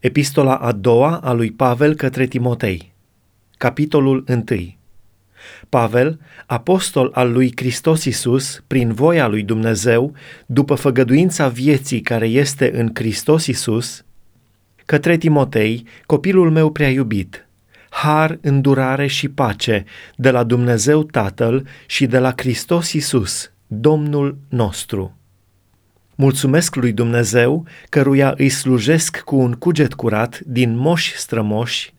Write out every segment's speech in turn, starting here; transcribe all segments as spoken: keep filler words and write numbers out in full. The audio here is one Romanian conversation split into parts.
Epistola a doua a lui Pavel către Timotei. Capitolul unu. Pavel, apostol al lui Hristos Iisus, prin voia lui Dumnezeu, după făgăduința vieții care este în Hristos Iisus, către Timotei, copilul meu prea iubit, har, îndurare și pace de la Dumnezeu Tatăl și de la Hristos Iisus, Domnul nostru. Mulțumesc lui Dumnezeu, căruia îi slujesc cu un cuget curat din moși strămoși,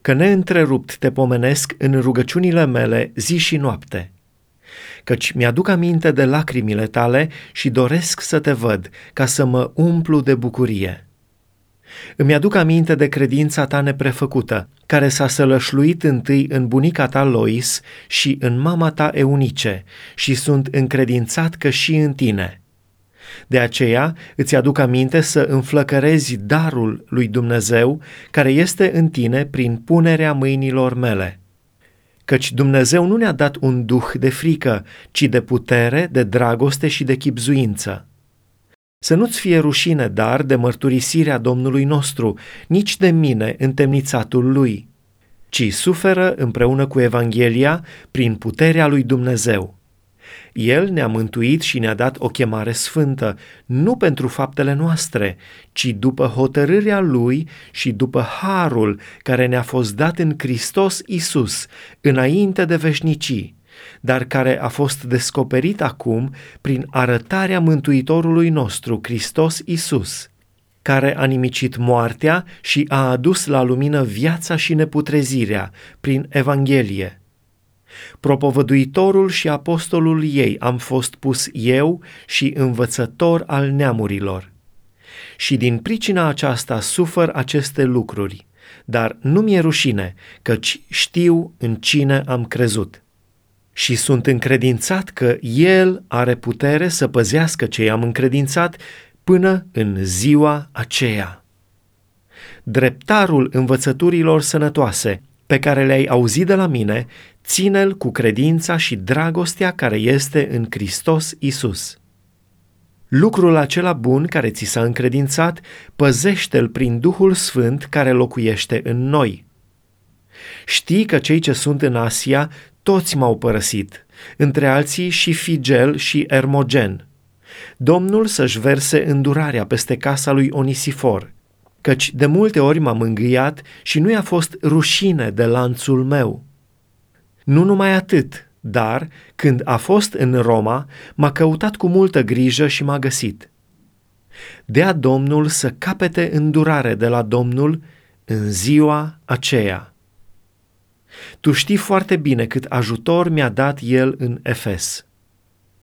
că neîntrerupt te pomenesc în rugăciunile mele zi și noapte, căci mi-aduc aminte de lacrimile tale și doresc să te văd, ca să mă umplu de bucurie. Îmi aduc aminte de credința ta neprefăcută, care s-a sălășluit întâi în bunica ta Lois și în mama ta Eunice, și sunt încredințat că și în tine. De aceea îți aduc aminte să înflăcărezi darul lui Dumnezeu care este în tine prin punerea mâinilor mele. Căci Dumnezeu nu ne-a dat un duh de frică, ci de putere, de dragoste și de chibzuință. Să nu-ți fie rușine, dar, de mărturisirea Domnului nostru, nici de mine, întemnițatul lui, ci suferă împreună cu Evanghelia prin puterea lui Dumnezeu. El ne-a mântuit și ne-a dat o chemare sfântă, nu pentru faptele noastre, ci după hotărârea lui și după harul care ne-a fost dat în Hristos Iisus, înainte de veșnicii, dar care a fost descoperit acum prin arătarea Mântuitorului nostru, Hristos Iisus, care a nimicit moartea și a adus la lumină viața și neputrezirea prin Evanghelie. Propovăduitorul și apostolul ei am fost pus eu și învățător al neamurilor. Și din pricina aceasta sufăr aceste lucruri, dar nu mi-e rușine, căci știu în cine am crezut. Și sunt încredințat că El are putere să păzească ce i-am încredințat până în ziua aceea. Dreptarul învățăturilor sănătoase pe care le-ai auzit de la mine, ține-l cu credința și dragostea care este în Hristos Iisus. Lucrul acela bun care ți s-a încredințat, păzește-l prin Duhul Sfânt care locuiește în noi. Știi că cei ce sunt în Asia toți m-au părăsit, între alții și Figel și Hermogen. Domnul să-și verse îndurarea peste casa lui Onisifor, căci de multe ori m-am mângâiat și nu i-a fost rușine de lanțul meu. Nu numai atât, dar, când a fost în Roma, m-a căutat cu multă grijă și m-a găsit. Dea Domnul să capete îndurare de la Domnul în ziua aceea. Tu știi foarte bine cât ajutor mi-a dat El în Efes.